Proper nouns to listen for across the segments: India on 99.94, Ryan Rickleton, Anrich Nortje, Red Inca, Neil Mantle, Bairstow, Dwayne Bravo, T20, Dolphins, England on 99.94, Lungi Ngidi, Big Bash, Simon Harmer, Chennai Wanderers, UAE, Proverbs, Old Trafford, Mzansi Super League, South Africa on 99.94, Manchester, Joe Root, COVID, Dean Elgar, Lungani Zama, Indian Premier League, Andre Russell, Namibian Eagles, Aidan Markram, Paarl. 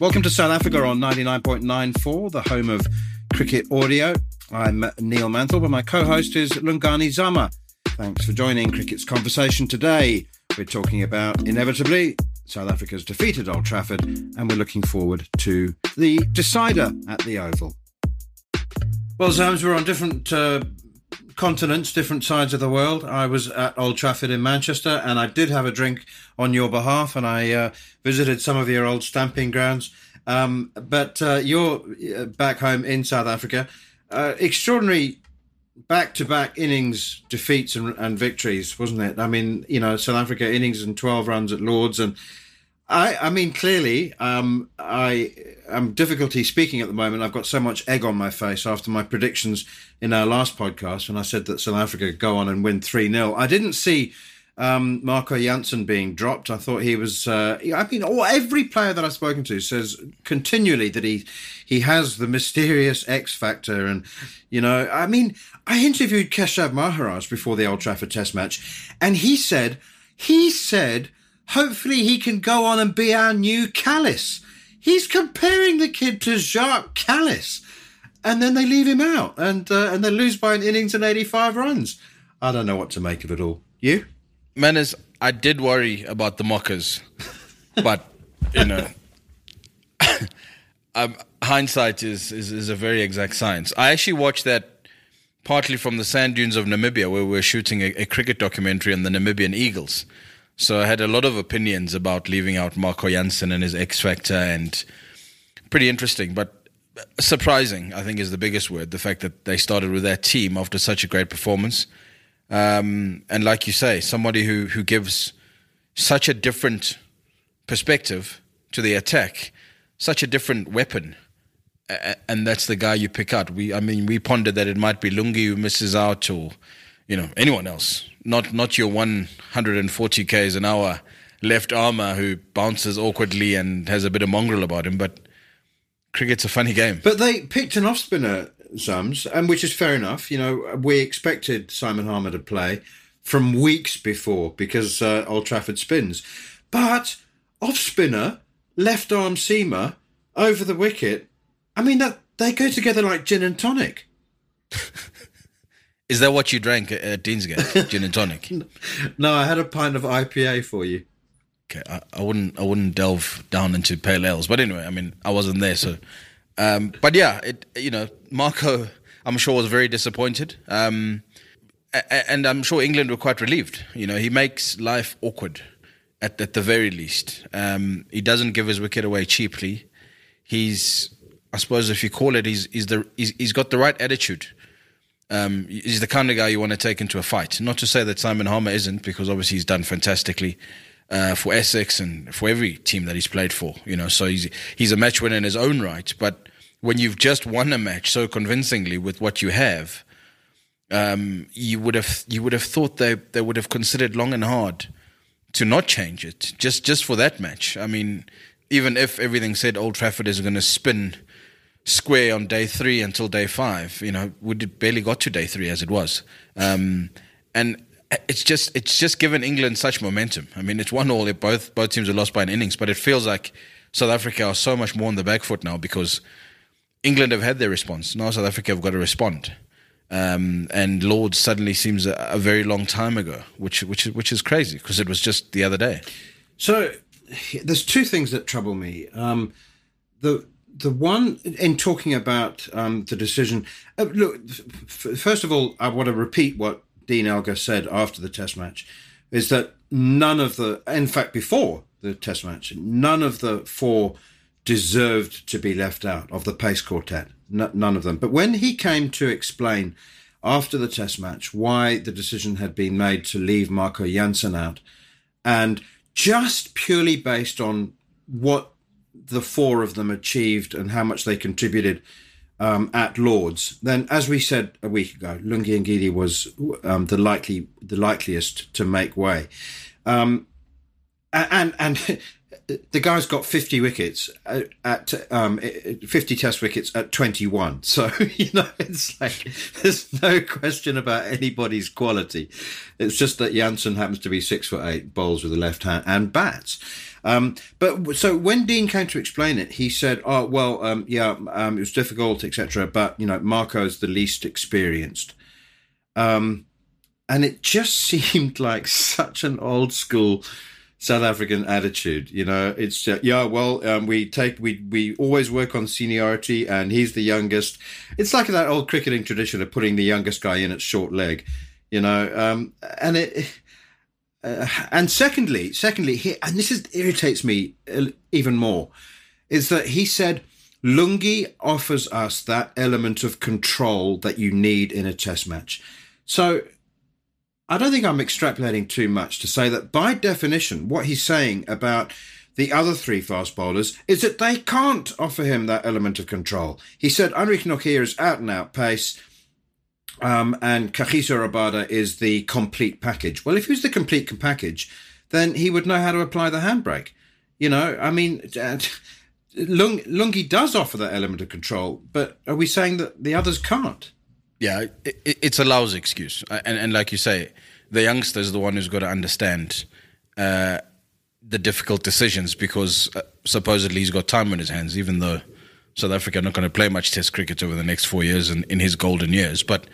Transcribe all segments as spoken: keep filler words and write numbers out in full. Welcome to South Africa on ninety-nine point nine four, the home of Cricket Audio. I'm Neil Mantle, but my co-host is Lungani Zama. Thanks for joining Cricket's conversation today. We're talking about, inevitably, South Africa's defeated Old Trafford, and we're looking forward to the decider at the Oval. Well, Zams, we're on different uh, continents, different sides of the world. I was at Old Trafford in Manchester, and I did have a drink on your behalf, and I uh, visited some of your old stamping grounds. Um, but uh, you're back home in South Africa. Uh, extraordinary back-to-back innings defeats and, and victories, wasn't it? I mean, you know, South Africa innings and twelve runs at Lord's, and I, I mean, clearly, um, I am difficulty speaking at the moment. I've got so much egg on my face after my predictions in our last podcast when I said that South Africa could go on and win three nil. I didn't see um, Marco Jansen being dropped. I thought he was... Uh, I mean, oh, every player that I've spoken to says continually that he he has the mysterious X factor. And, you know, I mean, I interviewed Keshav Maharaj before the Old Trafford Test match, and he said, he said... hopefully he can go on and be our new Kallis. He's comparing the kid to Jacques Kallis. And then they leave him out and uh, and they lose by an innings and eighty-five runs. I don't know what to make of it all. You? Manners, I did worry about the mockers. But, you know, um, hindsight is, is, is a very exact science. I actually watched that partly from the sand dunes of Namibia, where we were shooting a, a cricket documentary on the Namibian Eagles. So I had a lot of opinions about leaving out Marco Jansen and his X factor, and pretty interesting, but surprising, I think, is the biggest word. The fact that they started with their team after such a great performance. Um, and like you say, somebody who, who gives such a different perspective to the attack, such a different weapon. And that's the guy you pick out. We, I mean, we pondered that it might be Lungi who misses out, or, you know, anyone else. Not not your one hundred forty k's an hour left armer who bounces awkwardly and has a bit of mongrel about him, but cricket's a funny game. But they picked an off-spinner, Zams, and which is fair enough. You know, we expected Simon Harmer to play from weeks before because uh, Old Trafford spins. But off-spinner, left-arm seamer, over the wicket, I mean, that they go together like gin and tonic. Is that what you drank at Deansgate, gin and tonic? No, I had a pint of I P A for you. Okay, I, I wouldn't, I wouldn't delve down into pale ales, but anyway, I mean, I wasn't there, so. Um, but yeah, it, you know, Marco, I'm sure, was very disappointed, um, and I'm sure England were quite relieved. You know, he makes life awkward, at, at the very least. Um, he doesn't give his wicket away cheaply. He's, I suppose, if you call it, he's, he's the, he's, he's got the right attitude. Um, he's the kind of guy you want to take into a fight. Not to say that Simon Harmer isn't, because obviously he's done fantastically uh, for Essex and for every team that he's played for. You know, so he's he's a match winner in his own right. But when you've just won a match so convincingly with what you have, um, you would have you would have thought they they would have considered long and hard to not change it just just for that match. I mean, even if everything said Old Trafford is going to spin square on day three until day five, you know, we barely got to day three as it was, um, and it's just it's just given England such momentum. I mean, it's one all. It both both teams are lost by an innings, but it feels like South Africa are so much more on the back foot now because England have had their response. Now South Africa have got to respond, um, and Lord's suddenly seems a, a very long time ago, which which which is crazy because it was just the other day. So there's two things that trouble me. Um, the The one, in talking about um, the decision, uh, look, f- first of all, I want to repeat what Dean Elgar said after the Test match, is that none of the, in fact, before the Test match, none of the four deserved to be left out of the pace quartet, N- none of them. But when he came to explain after the Test match why the decision had been made to leave Marco Jansen out, and just purely based on what the four of them achieved and how much they contributed um, at Lord's. Then, as we said a week ago, Lungi Ngidi was um, the likely, the likeliest to make way. Um, and and the guy's got fifty wickets at um, fifty Test wickets at twenty-one. So, you know, it's like there's no question about anybody's quality. It's just that Jansen happens to be six foot eight, bowls with a left hand and bats. Um, but so when Dean came to explain it, he said, "Oh well, um, yeah, um, it was difficult, et cetera. But you know, Marco's the least experienced." Um, and it just seemed like such an old school South African attitude, you know. It's uh, yeah, well, um, we take we we always work on seniority, and he's the youngest. It's like that old cricketing tradition of putting the youngest guy in at short leg, you know. Um, and it, uh, and secondly, secondly, he, and this is irritates me even more, is that he said Lungi offers us that element of control that you need in a Test match. So I don't think I'm extrapolating too much to say that by definition, what he's saying about the other three fast bowlers is that they can't offer him that element of control. He said Anrich Nortje is out and out pace um, and Kagiso Rabada is the complete package. Well, if he was the complete package, then he would know how to apply the handbrake. You know, I mean, Lung, Lungi does offer that element of control, but are we saying that the others can't? Yeah, it, it's a lousy excuse. And, and like you say, the youngster is the one who's got to understand uh, the difficult decisions because uh, supposedly he's got time on his hands, even though South Africa are not going to play much Test cricket over the next four years in, in his golden years. But,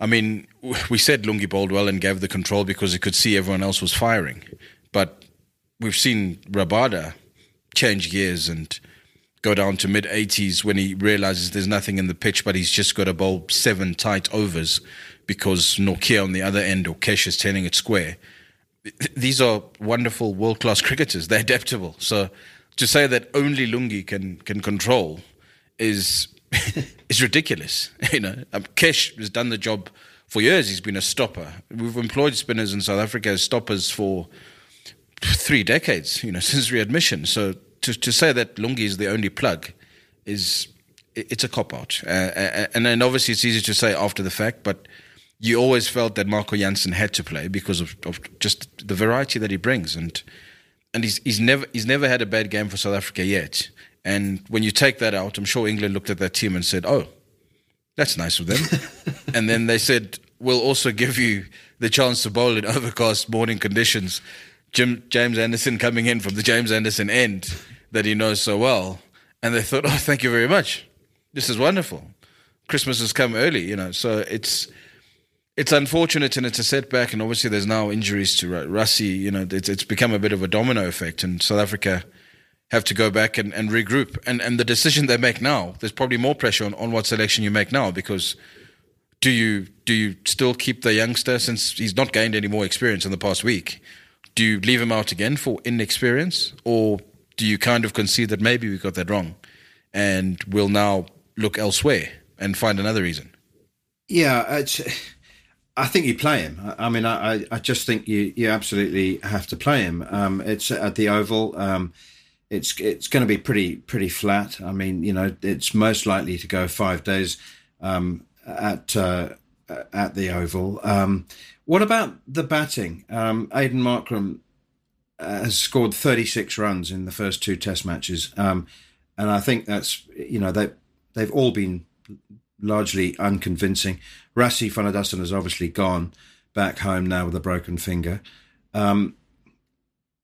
I mean, we said Lungi bowled well and gave the control because he could see everyone else was firing. But we've seen Rabada change gears and go down to mid-eighties when he realises there's nothing in the pitch, but he's just got to bowl seven tight overs because Nortje on the other end or Kesh is turning it square. These are wonderful world-class cricketers. They're adaptable. So to say that only Lungi can can control is is ridiculous. You know, um, Kesh has done the job for years. He's been a stopper. We've employed spinners in South Africa as stoppers for three decades, you know, since readmission. So To, to say that Lungi is the only plug is it's a cop out, uh, and and obviously it's easy to say after the fact. But you always felt that Marco Jansen had to play because of, of just the variety that he brings, and and he's he's never he's never had a bad game for South Africa yet. And when you take that out, I'm sure England looked at that team and said, "Oh, that's nice of them," and then they said, "We'll also give you the chance to bowl in overcast morning conditions." Jim, James Anderson coming in from the James Anderson end that he knows so well. And they thought, oh, thank you very much. This is wonderful. Christmas has come early, you know. So it's it's unfortunate and it's a setback. And obviously there's now injuries to Rassie. You know, it's, it's become a bit of a domino effect. And South Africa have to go back and, and regroup. And, and the decision they make now, there's probably more pressure on, on what selection you make now because do you do you still keep the youngster since he's not gained any more experience in the past week? Do you leave him out again for inexperience, or do you kind of concede that maybe we got that wrong and we'll now look elsewhere and find another reason? Yeah, it's, I think you play him. I mean, I, I just think you, you absolutely have to play him. Um, it's at the Oval. Um, it's it's going to be pretty pretty flat. I mean, you know, it's most likely to go five days um, at uh, at the Oval. Um, What about the batting? Um, Aidan Markram uh, has scored thirty-six runs in the first two Test matches, um, and I think that's you know they they've all been largely unconvincing. Rassie van der Dussen has obviously gone back home now with a broken finger. Um,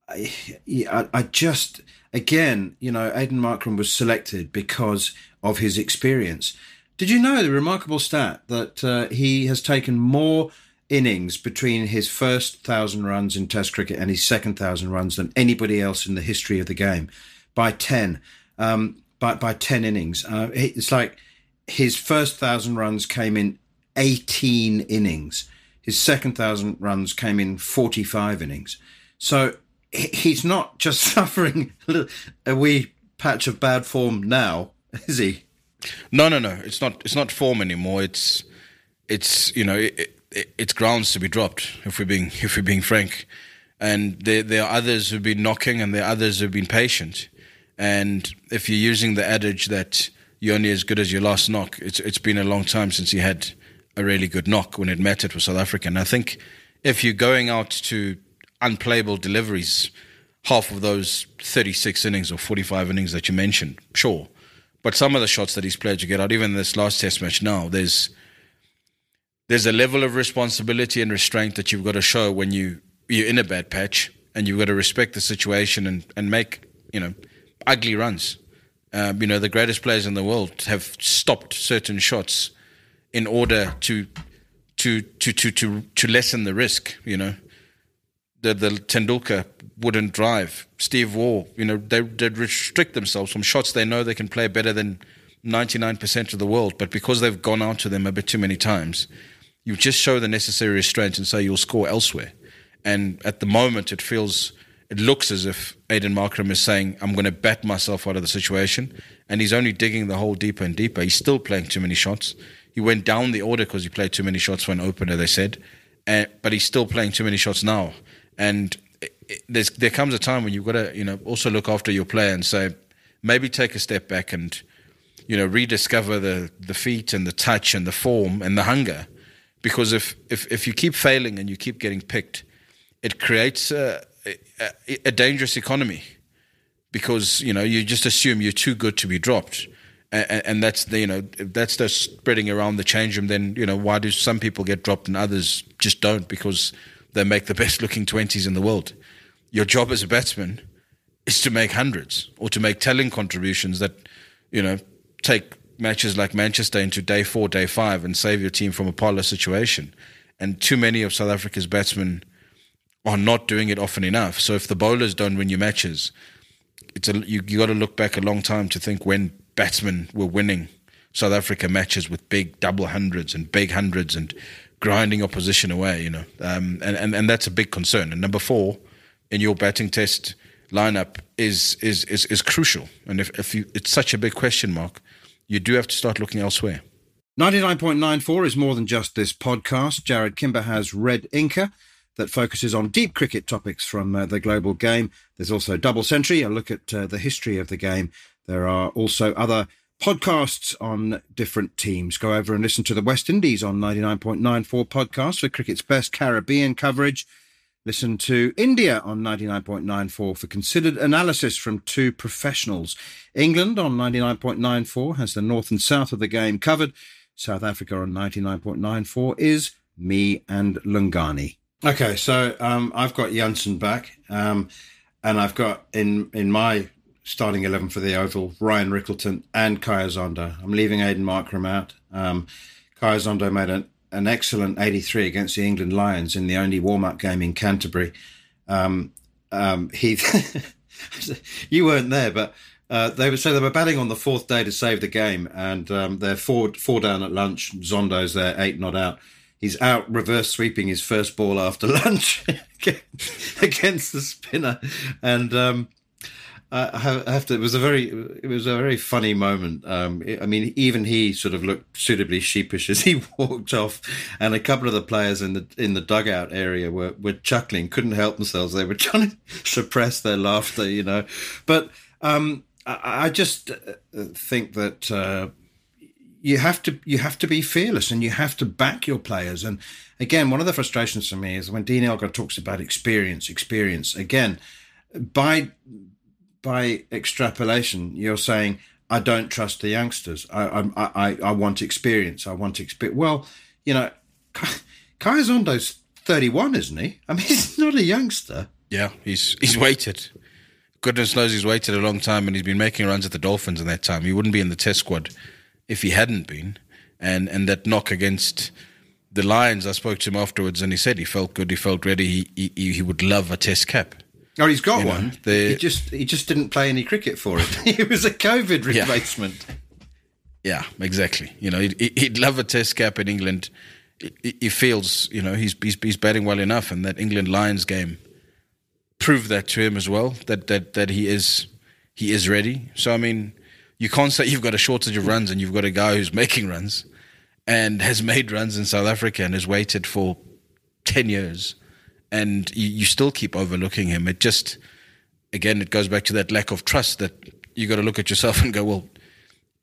I, I just again you know Aidan Markram was selected because of his experience. Did you know the remarkable stat that uh, he has taken more innings between his first one thousand runs in Test cricket and his second one thousand runs than anybody else in the history of the game by ten, um, by, by ten innings. Uh, it's like his first one thousand runs came in eighteen innings. His second one thousand runs came in forty-five innings. So he's not just suffering a wee patch of bad form now, is he? No, no, no. It's not, it's not form anymore. It's, it's you know... It, it's grounds to be dropped, if we're being if we're being frank. And there there are others who've been knocking and there are others who've been patient. And if you're using the adage that you're only as good as your last knock, it's it's been a long time since he had a really good knock when it mattered for South Africa. And I think if you're going out to unplayable deliveries, half of those thirty-six innings or forty-five innings that you mentioned, sure. But some of the shots that he's played to get out, even this last test match now, there's there's a level of responsibility and restraint that you've got to show when you, you're in a bad patch, and you've got to respect the situation and, and make, you know, ugly runs. Um, you know, the greatest players in the world have stopped certain shots in order to to to to to, to lessen the risk, you know. The, the Tendulkar wouldn't drive. Steve Waugh, you know, they they'd restrict themselves from shots they know they can play better than ninety-nine percent of the world, but because they've gone out to them a bit too many times, you just show the necessary restraint and say you'll score elsewhere. And at the moment, it feels, it looks as if Aidan Markram is saying, I'm going to bat myself out of the situation. And he's only digging the hole deeper and deeper. He's still playing too many shots. He went down the order because he played too many shots for an opener, they said. And, but he's still playing too many shots now. And it, it, there's, there comes a time when you've got to, you know, also look after your player and say, maybe take a step back and, you know, rediscover the, the feet and the touch and the form and the hunger. Because if, if, if you keep failing and you keep getting picked, it creates a, a, a dangerous economy, because you know you just assume you're too good to be dropped, and, and that's the, you know if that's the spreading around the change room. Then you know why do some people get dropped and others just don't, because they make the best looking twenties in the world. Your job as a batsman is to make hundreds or to make telling contributions that you know take matches like Manchester into day four, day five, and save your team from a parlor situation. And too many of South Africa's batsmen are not doing it often enough. So if the bowlers don't win your matches, it's a, you you got to look back a long time to think when batsmen were winning South Africa matches with big double hundreds and big hundreds and grinding opposition away, you know. Um, and, and, and that's a big concern. And number four in your batting test lineup is is is, is crucial. And if, if you, it's such a big question mark, you do have to start looking elsewhere. ninety-nine point nine four is more than just this podcast. Jared Kimber has Red Inca, that focuses on deep cricket topics from uh, the global game. There's also Double Century, a look at uh, the history of the game. There are also other podcasts on different teams. Go over and listen to the West Indies on ninety-nine point nine four podcast for cricket's best Caribbean coverage. Listen to India on ninety-nine point nine four for considered analysis from two professionals. England on ninety-nine point nine four has the north and south of the game covered. South Africa on ninety-nine point nine four is me and Lungani. Okay, so um, I've got Jansen back, um, and I've got in in my starting eleven for the Oval, Ryan Rickleton and Khaya Zondo. I'm leaving Aidan Markram out. Um, Khaya Zondo made an, an excellent eighty-three against the England Lions in the only warm-up game in Canterbury. Um, um, he, you weren't there, but uh, they were so they were batting on the fourth day to save the game, and um, they're four four down at lunch. Zondo's there, eight not out. He's out reverse sweeping his first ball after lunch against the spinner, and um, I have to. It was a very, it was a very funny moment. Um, I mean, even he sort of looked suitably sheepish as he walked off, and a couple of the players in the in the dugout area were were chuckling, couldn't help themselves. They were trying to suppress their laughter, you know. But um, I, I just think that. Uh, You have to you have to be fearless, and you have to back your players. And again, one of the frustrations for me is when Dean Elgar talks about experience, experience. Again, by by extrapolation, you're saying I don't trust the youngsters. I I I, I want experience. I want experience. Well, you know, Khaya Zondo's thirty-one, isn't he? I mean, he's not a youngster. Yeah, he's he's waited. Goodness knows he's waited a long time, and he's been making runs at the Dolphins in that time. He wouldn't be in the Test squad if he hadn't been. And and that knock against the Lions, I spoke to him afterwards, and he said he felt good, he felt ready, he he, he would love a Test cap. Oh, he's got you one. Know, the, he just he just didn't play any cricket for it. He was a COVID replacement. Yeah, yeah, exactly. You know, he'd, he'd love a Test cap in England. He, he feels, you know, he's, he's he's batting well enough, and that England Lions game proved that to him as well. That that that he is he is ready. So I mean, you can't say you've got a shortage of runs and you've got a guy who's making runs and has made runs in South Africa and has waited for ten years, and you, you still keep overlooking him. It just, again, it goes back to that lack of trust that you got to look at yourself and go, well,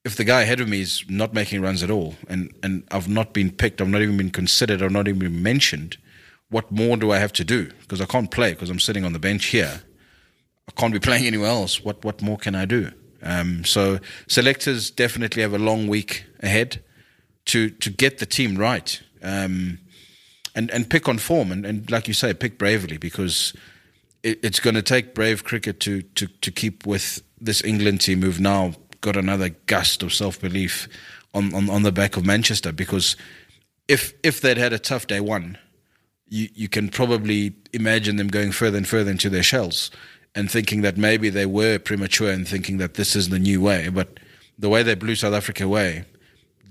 if the guy ahead of me is not making runs at all and, and I've not been picked, I've not even been considered, I've not even been mentioned, what more do I have to do? Because I can't play because I'm sitting on the bench here. I can't be playing anywhere else. What what more can I do? Um, so selectors definitely have a long week ahead to to get the team right um, and, and pick on form. And, and like you say, pick bravely because it, it's going to take brave cricket to, to, to keep with this England team who've now got another gust of self-belief on, on, on the back of Manchester, because if if they'd had a tough day one, you, you can probably imagine them going further and further into their shells and thinking that maybe they were premature and thinking that this is the new way. But the way they blew South Africa away,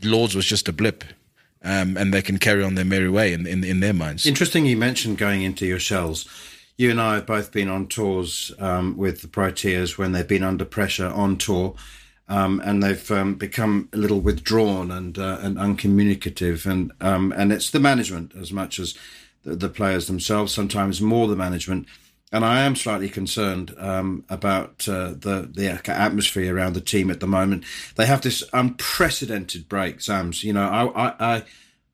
Lord's was just a blip, um, and they can carry on their merry way in, in, in their minds. Interesting you mentioned going into your shells. You and I have both been on tours um, with the Proteas when they've been under pressure on tour. Um, and they've um, become a little withdrawn and uh, and uncommunicative, and um, and it's the management as much as the, the players themselves. Sometimes more the management, and I am slightly concerned um, about uh, the the atmosphere around the team at the moment. They have this unprecedented break, Sams. You know, I I. I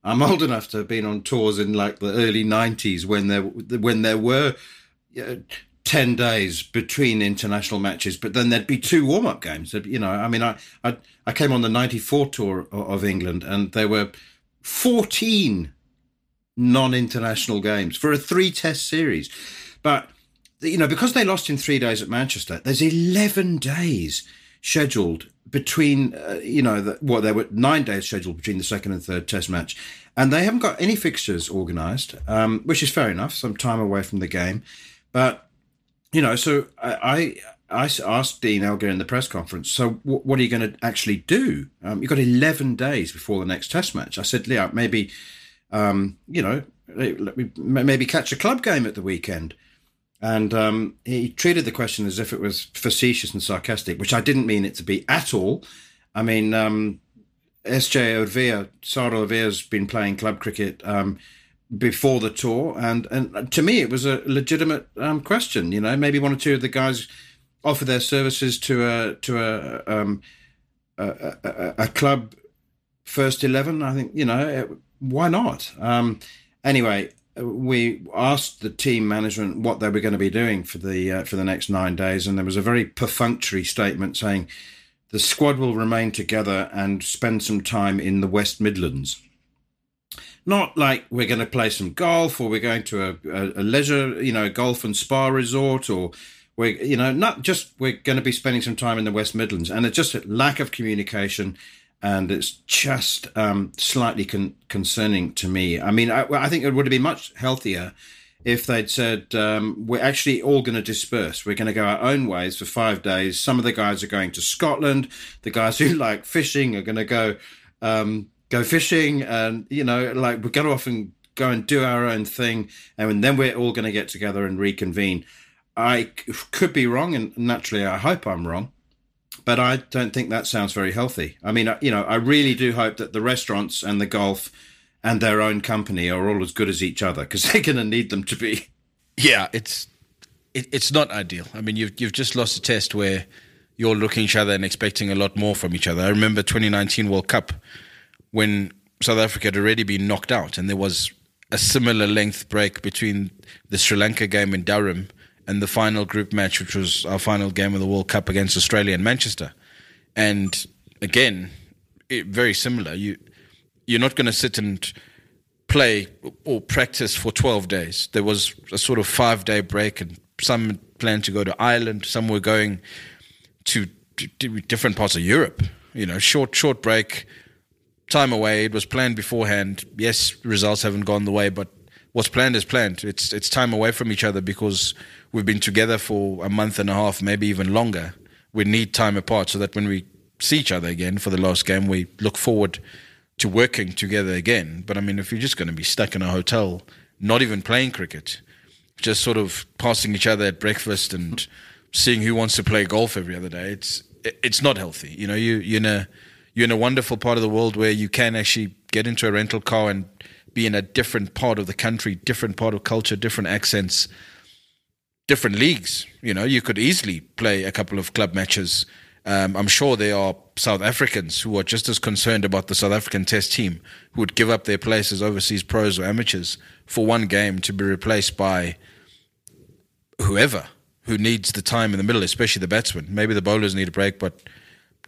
I'm old enough to have been on tours in like the early nineties when there when there were. Uh, ten days between international matches, but then there'd be two warm-up games. You know, I mean, I, I I came on the ninety-four tour of England and there were fourteen non-international games for a three-test series. But, you know, because they lost in three days at Manchester, there's eleven days scheduled between, uh, you know, the, well, there were nine days scheduled between the second and third test match. And they haven't got any fixtures organised, um, which is fair enough, some time away from the game. But, you know, so I, I, I asked Dean Elgar in the press conference, so w- what are you going to actually do? Um, you've got eleven days before the next test match. I said, Leo, maybe, um, you know, let me, maybe catch a club game at the weekend. And um, he treated the question as if it was facetious and sarcastic, which I didn't mean it to be at all. I mean, um, S J Orvia, Sara Orvia's been playing club cricket um before the tour, and and to me it was a legitimate um question. You know, maybe one or two of the guys offer their services to a to a um a, a, a club first eleven. I think, you know, why not? Um anyway, we asked the team management what they were going to be doing for the uh, for the next nine days, and there was a very perfunctory statement saying the squad will remain together and spend some time in the West Midlands. Not like we're going to play some golf, or we're going to a, a, a leisure, you know, golf and spa resort, or we're, you know, not just we're going to be spending some time in the West Midlands. And it's just a lack of communication, and it's just um, slightly con- concerning to me. I mean, I, I think it would have been much healthier if they'd said, um, we're actually all going to disperse. We're going to go our own ways for five days. Some of the guys are going to Scotland. The guys who like fishing are going to go... Um, go fishing, and, you know, like we're going to often go and do our own thing, and then we're all going to get together and reconvene. I could be wrong, and naturally I hope I'm wrong, but I don't think that sounds very healthy. I mean, you know, I really do hope that the restaurants and the golf and their own company are all as good as each other, because they're going to need them to be. Yeah, it's it, it's not ideal. I mean, you've you've just lost a test where you're looking at each other and expecting a lot more from each other. I remember twenty nineteen World Cup, when South Africa had already been knocked out and there was a similar length break between the Sri Lanka game in Durham and the final group match, which was our final game of the World Cup against Australia in Manchester. And again, it, very similar. You, you're not going to sit and play or practice for twelve days. There was a sort of five-day break, and some planned to go to Ireland, some were going to, to, to different parts of Europe. You know, short, short break, time away. It was planned beforehand. Yes, results haven't gone the way, but what's planned is planned. It's it's time away from each other, because we've been together for a month and a half, maybe even longer. We need time apart so that when we see each other again for the last game, we look forward to working together again. But I mean, if you're just going to be stuck in a hotel, not even playing cricket, just sort of passing each other at breakfast and seeing who wants to play golf every other day, it's it's not healthy. You know, you you're in a You're in a wonderful part of the world where you can actually get into a rental car and be in a different part of the country, different part of culture, different accents, different leagues. You know, you could easily play a couple of club matches Um, I'm sure there are South Africans who are just as concerned about the South African Test team who would give up their place as overseas pros or amateurs for one game to be replaced by whoever who needs the time in the middle, especially the batsmen. Maybe the bowlers need a break, but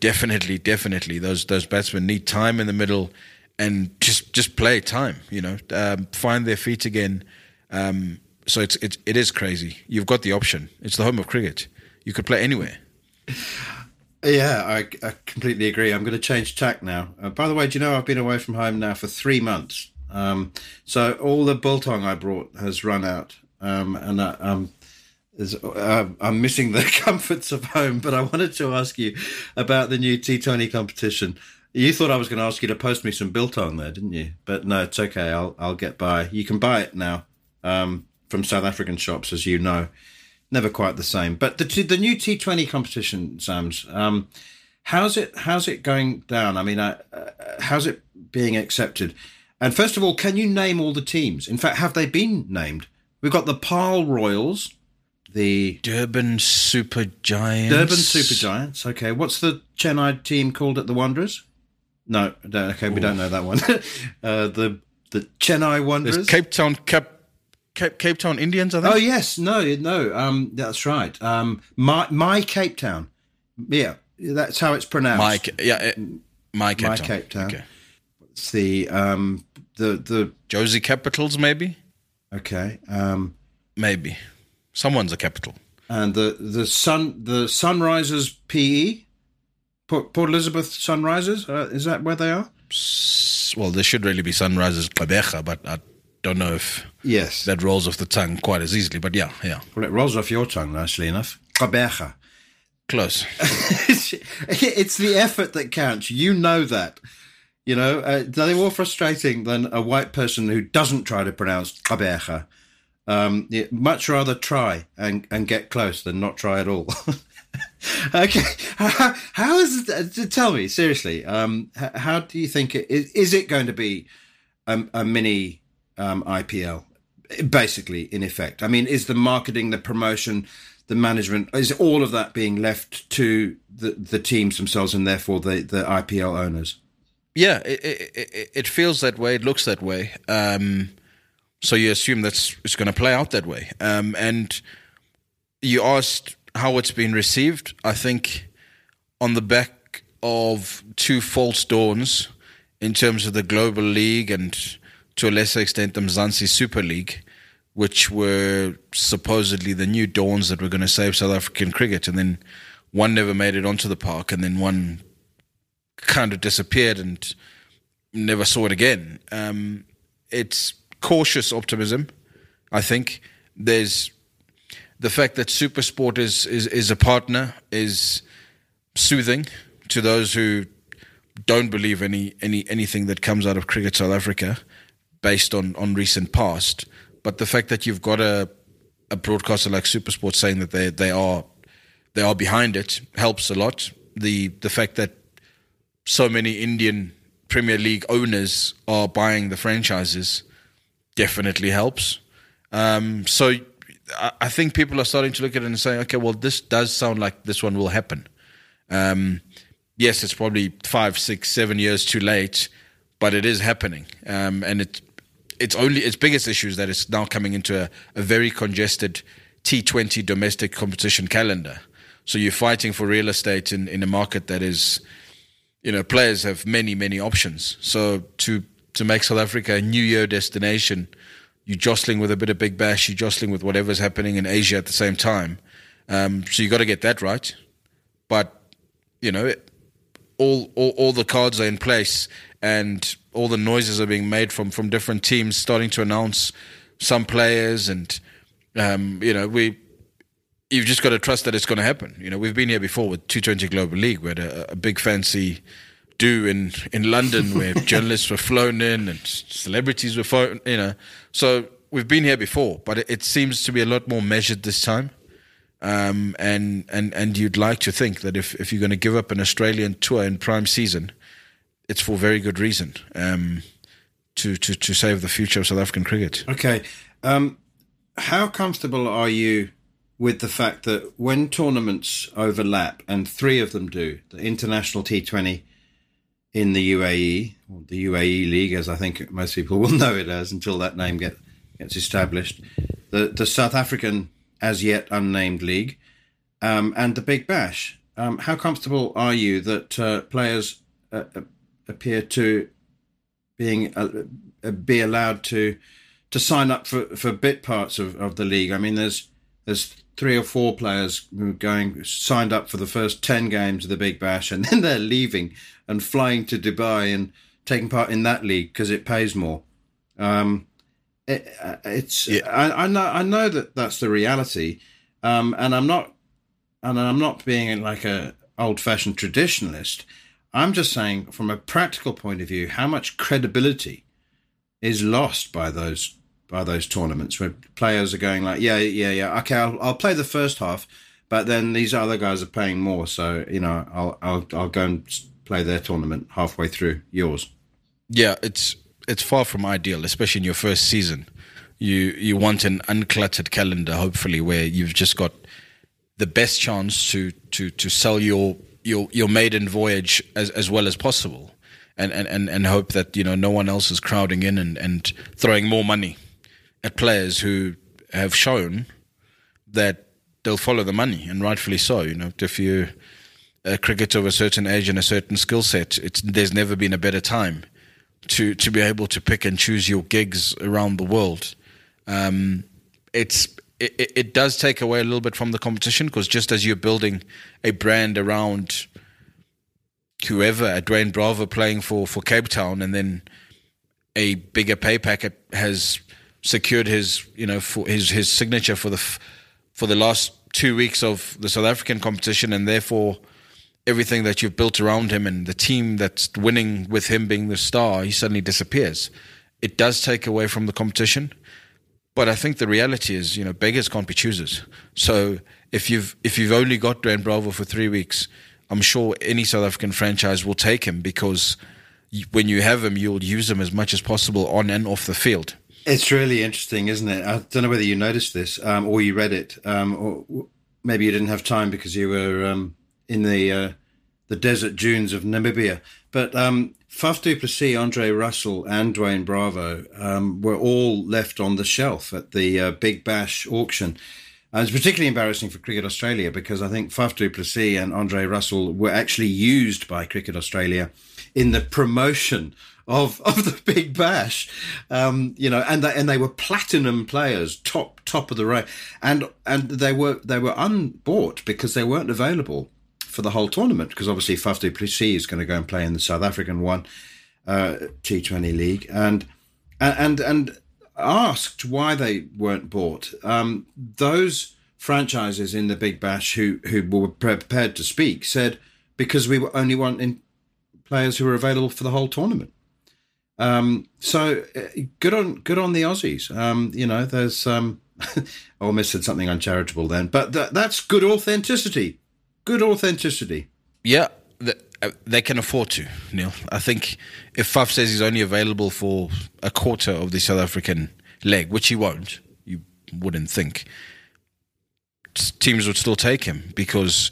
definitely, definitely those those batsmen need time in the middle and just just play time, you know, um, find their feet again. Um, so it's, it's, it is crazy. You've got the option. It's the home of cricket. You could play anywhere. Yeah, I, I completely agree. I'm going to change tack now. Uh, by the way, do you know I've been away from home now for three months? Um, so all the biltong I brought has run out, um, and I, um, is, uh, I'm missing the comforts of home. But I wanted to ask you about the new T twenty competition. You thought I was going to ask you to post me some biltong there, didn't you? But no, it's okay. I'll I'll get by. You can buy it now um, from South African shops, as you know. Never quite the same, but the t- the new T twenty competition, Sams. Um, how's it how's it going down? I mean, I, uh, how's it being accepted? And first of all, can you name all the teams? In fact, have they been named? We've got the Paarl Royals, the Durban Super Giants. Durban Super Giants. Okay, what's the Chennai team called at the Wanderers? No, no okay, Ooh. we don't know that one. uh, the the Chennai Wanderers. There's Cape Town Cup. Cape, Cape Town Indians, I think. Oh yes, no, no, um, that's right. Um, my my Cape Town, yeah, that's how it's pronounced. My, yeah, it, my Cape my Town. Cape Town. Okay. It's the um the the Josie Capitals, maybe. Okay, um, maybe someone's a capital. And the the sun the Sunrisers P E, Port, Port Elizabeth Sunrisers. Uh, is that where they are? Well, there should really be Sunrisers Qabecha, but. I, Don't know if yes. that rolls off the tongue quite as easily, but yeah, yeah. Well, it rolls off your tongue, nicely enough. Qabecha. Close. It's the effort that counts. You know that. You know, uh, they're more frustrating than a white person who doesn't try to pronounce Qabecha. Um, much rather try and, and get close than not try at all. Okay. How, how is it? Tell me, seriously, um, how do you think it is? Is it going to be a, a mini... Um, I P L, basically, in effect? I mean, is the marketing, the promotion, the management, is all of that being left to the, the teams themselves and therefore the, the I P L owners? Yeah, it, it, it feels that way. It looks that way. Um, so you assume that's it's going to play out that way. Um, and you asked how it's been received. I think on the back of two false dawns in terms of the Global League and... to a lesser extent, the Mzansi Super League, which were supposedly the new dawns that were going to save South African cricket. And then one never made it onto the park, and then one kind of disappeared and never saw it again. Um, it's cautious optimism, I think. There's the fact that SuperSport is, is, is a partner is soothing to those who don't believe any, any anything that comes out of Cricket South Africa, based on, on recent past. But the fact that you've got a a broadcaster like SuperSport saying that they they are they are behind it helps a lot. The the fact that so many Indian Premier League owners are buying the franchises definitely helps. Um, so I, I think people are starting to look at it and say, okay, well, this does sound like this one will happen. Um, yes, it's probably five, six, seven years too late, but it is happening, um, and it, it's only its biggest issue is that it's now coming into a, a very congested T twenty domestic competition calendar. So you're fighting for real estate in, in a market that is, you know, players have many, many options. So to to make South Africa a New Year destination, you're jostling with a bit of Big Bash, you're jostling with whatever's happening in Asia at the same time. Um, so you got to get that right. But, you know, it, all, all all the cards are in place. And all the noises are being made from, from different teams starting to announce some players, and um, you know we you've just got to trust that it's going to happen. You know, we've been here before with T twenty Global League. We had a, a big fancy do in, in London where journalists were flown in and celebrities were flown. You know, so we've been here before, but it, it seems to be a lot more measured this time. Um, and and and you'd like to think that if if you're going to give up an Australian tour in prime season, it's for very good reason, um, to, to, to save the future of South African cricket. Okay. Um, how comfortable are you with the fact that when tournaments overlap, and three of them do, the International T twenty in the U A E, or the U A E League, as I think most people will know it as until that name get, gets established, the, the South African, as yet unnamed league, um, and the Big Bash. Um, how comfortable are you that uh, players uh, appear to being uh, be allowed to to sign up for, for bit parts of, of the league? I mean, there's there's three or four players who are going signed up for the first ten games of the Big Bash, and then they're leaving and flying to Dubai and taking part in that league because it pays more. Um, it, it's yeah. I, I know I know that that's the reality, um, and I'm not and I'm not being like a old-fashioned traditionalist. I'm just saying, from a practical point of view, how much credibility is lost by those by those tournaments where players are going like, yeah, yeah, yeah, okay, I'll, I'll play the first half, but then these other guys are paying more, so you know, I'll I'll I'll go and play their tournament halfway through yours. Yeah, it's it's far from ideal, especially in your first season. You you want an uncluttered calendar, hopefully, where you've just got the best chance to to to sell your. your your maiden voyage as, as well as possible, and, and, and hope that, you know, no one else is crowding in and, and throwing more money at players who have shown that they'll follow the money, and rightfully so. You know, if you're a cricketer of a certain age and a certain skill set, it's there's never been a better time to, to be able to pick and choose your gigs around the world. Um, it's It, it does take away a little bit from the competition, because just as you're building a brand around whoever, a Dwayne Bravo playing for, for Cape Town, and then a bigger pay packet has secured his, you know, for his, his signature for the for the last two weeks of the South African competition, and therefore everything that you've built around him and the team that's winning with him being the star, he suddenly disappears. It does take away from the competition. But I think the reality is, you know, beggars can't be choosers. So if you've if you've only got Dwayne Bravo for three weeks, I'm sure any South African franchise will take him, because you, when you have him, you'll use him as much as possible on and off the field. It's really interesting, isn't it? I don't know whether you noticed this um, or you read it, um, or maybe you didn't have time because you were um, in the uh, the desert dunes of Namibia. But um, Faf du Plessis, Andre Russell and Dwayne Bravo um, were all left on the shelf at the uh, Big Bash auction. And it's particularly embarrassing for Cricket Australia, because I think Faf du Plessis and Andre Russell were actually used by Cricket Australia in the promotion of of the Big Bash, um, you know, and they, and they were platinum players, top top of the row, and and they were they were unbought because they weren't available for the whole tournament, because obviously Faf du Plessis is going to go and play in the South African one uh, T twenty league, and and and asked why they weren't bought. Um, those franchises in the Big Bash who who were prepared to speak said, because we were only wanting players who were available for the whole tournament. Um, so good on good on the Aussies. Um, you know, there's um, I almost said something uncharitable then, but th- that's good authenticity. Good authenticity. Yeah, they can afford to, Neil. I think if Faf says he's only available for a quarter of the South African leg, which he won't, you wouldn't think, teams would still take him, because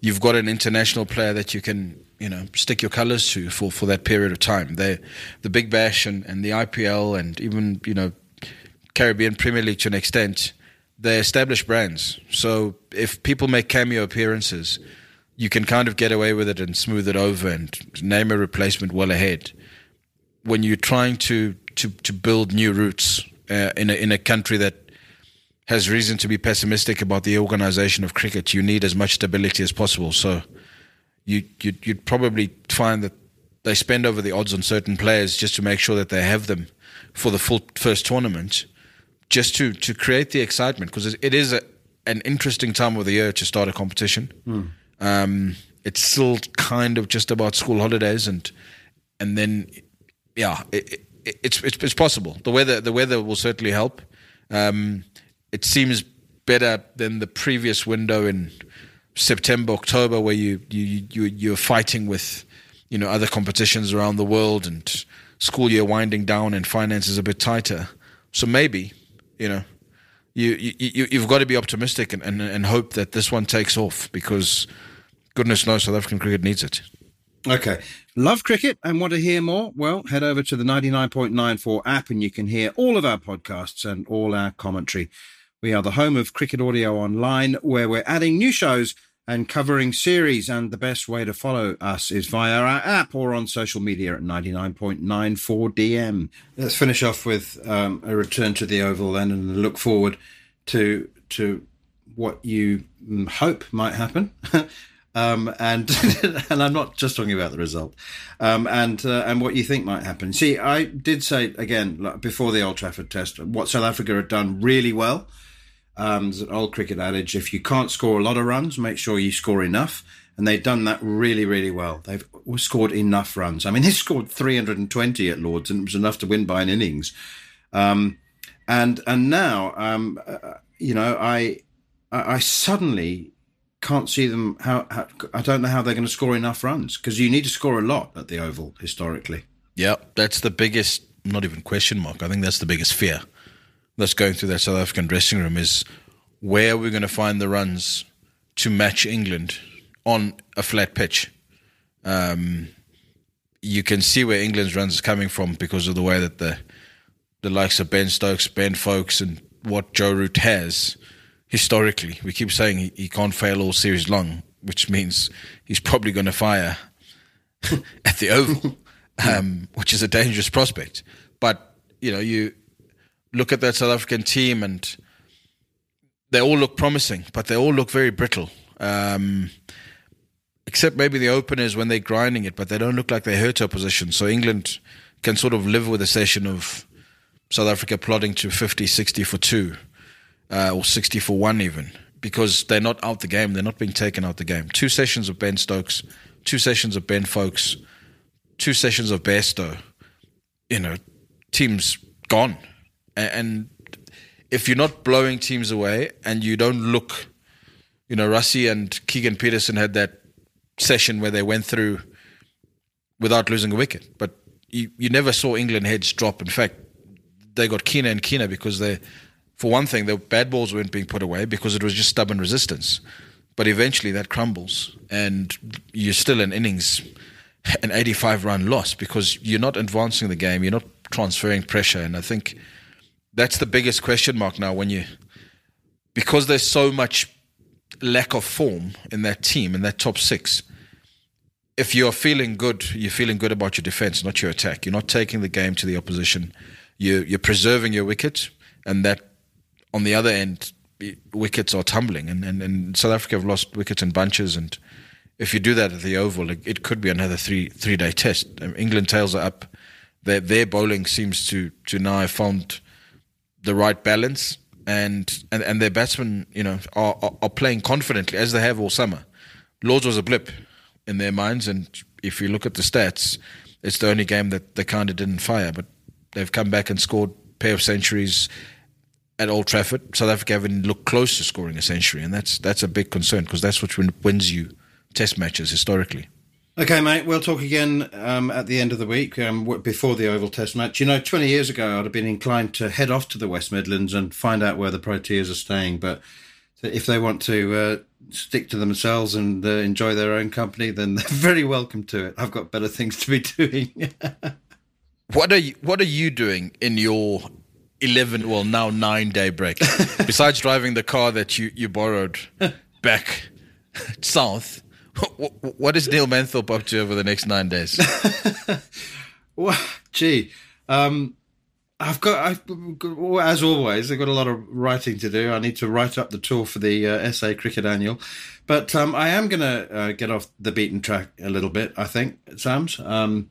you've got an international player that you can, you know, stick your colours to for, for that period of time. They, the Big Bash and, and the I P L and even, you know, Caribbean Premier League to an extent, they're established brands. So if people make cameo appearances, you can kind of get away with it and smooth it over and name a replacement well ahead. When you're trying to, to, to build new roots uh, in a, in a country that has reason to be pessimistic about the organisation of cricket, you need as much stability as possible. So you, you'd, you'd probably find that they spend over the odds on certain players just to make sure that they have them for the full first tournament, just to, to create the excitement, because it is a, an interesting time of the year to start a competition. Mm. Um, it's still kind of just about school holidays, and and then yeah, it, it, it's, it's it's possible. The weather the weather will certainly help. Um, it seems better than the previous window in September, October, where you you you you're fighting with, you know, other competitions around the world, and school year winding down and finances a bit tighter. So maybe, you know, you, you, you, you've got to be optimistic and, and, and hope that this one takes off, because goodness knows South African cricket needs it. Okay. Love cricket and want to hear more? Well, head over to the ninety-nine point nine four app and you can hear all of our podcasts and all our commentary. We are the home of Cricket Audio Online, where we're adding new shows and covering series, and the best way to follow us is via our app or on social media at ninety-nine point nine four D M. Let's finish off with um, a return to the Oval then, and look forward to to what you hope might happen. Um, and and I'm not just talking about the result, um, and uh, and what you think might happen. See, I did say again before the Old Trafford Test, what South Africa had done really well. Um, there's an old cricket adage: if you can't score a lot of runs, make sure you score enough. And they've done that really, really well. They've scored enough runs. I mean, they scored three hundred twenty at Lord's, and it was enough to win by an innings. Um, and and now, um, uh, you know, I I, I suddenly. Can't see them. How, how I don't know how they're going to score enough runs, because you need to score a lot at the Oval historically. Yeah, that's the biggest, not even question mark. I think that's the biggest fear that's going through that South African dressing room, is where we're going to find the runs to match England on a flat pitch. Um, you can see where England's runs is coming from because of the way that the the likes of Ben Stokes, Ben Foakes, and what Joe Root has. Historically, we keep saying he, he can't fail all series long, which means he's probably going to fire at the Oval, um, which is a dangerous prospect. But, you know, you look at that South African team and they all look promising, but they all look very brittle, um, except maybe the openers when they're grinding it, but they don't look like they hurt opposition. So England can sort of live with a session of South Africa plodding to fifty, sixty for two. Uh, or sixty for one even, because they're not out the game. They're not being taken out the game. Two sessions of Ben Stokes, two sessions of Ben Foakes, two sessions of Bairstow. You know, teams gone. And if you're not blowing teams away and you don't look, you know, Rassie and Keegan Peterson had that session where they went through without losing a wicket. But you, you never saw England heads drop. In fact, they got keener and keener because they... For one thing, the bad balls weren't being put away because it was just stubborn resistance. But eventually that crumbles and you're still in innings, an eighty-five run loss, because you're not advancing the game, you're not transferring pressure. And I think that's the biggest question mark now, when you, because there's so much lack of form in that team, in that top six. If you're feeling good, you're feeling good about your defence, not your attack. You're not taking the game to the opposition. You're, you're preserving your wicket, and that, on the other end, wickets are tumbling, and, and, and South Africa have lost wickets in bunches, and if you do that at the Oval, it, it could be another three, three-day test. Um, England tails are up. Their, their bowling seems to, to now have found the right balance, and, and, and their batsmen, you know, are, are, are playing confidently, as they have all summer. Lord's was a blip in their minds, and if you look at the stats, it's the only game that they kind of didn't fire, but they've come back and scored a pair of centuries. At Old Trafford, South Africa haven't looked close to scoring a century, and that's that's a big concern, because that's what wins you test matches historically. Okay, mate, we'll talk again um, at the end of the week, um, before the Oval Test match. You know, twenty years ago, I'd have been inclined to head off to the West Midlands and find out where the Proteas are staying, but if they want to uh, stick to themselves and uh, enjoy their own company, then they're very welcome to it. I've got better things to be doing. What are you, what are you doing in your... eleven, well now nine day break, besides driving the car that you, you borrowed back south? What, what is Neil Mantle up to over the next nine days? Well, gee, um, I've got, I've got, as always, I've got a lot of writing to do. I need to write up the tour for the uh, S A Cricket Annual, but um, I am going to uh, get off the beaten track a little bit. I think Sam's. Um,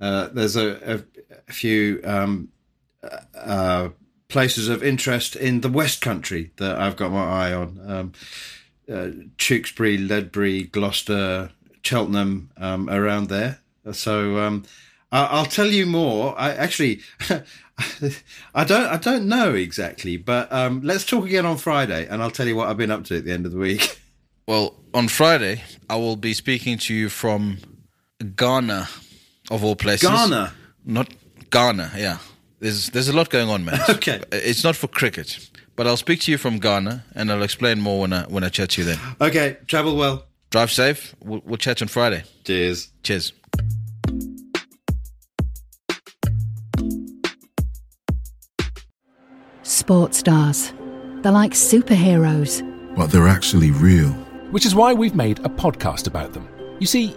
uh, there's a, a, a few. Um, Uh, places of interest in the West Country that I've got my eye on. Um, uh, Tewkesbury, Ledbury, Gloucester, Cheltenham, um, around there. So um, I- I'll tell you more. I actually, I don't, I don't know exactly, but um, let's talk again on Friday, and I'll tell you what I've been up to at the end of the week. Well, on Friday I will be speaking to you from Ghana, of all places. Ghana, not Ghana, yeah. There's there's a lot going on, man. Okay. It's not for cricket, But I'll speak to you from Ghana, and I'll explain more when I when I chat to you then. Okay, travel well. Drive safe. We'll, we'll chat on Friday. Cheers. Cheers. Sports stars. They're like superheroes. But they're actually real. Which is why we've made a podcast about them. You see,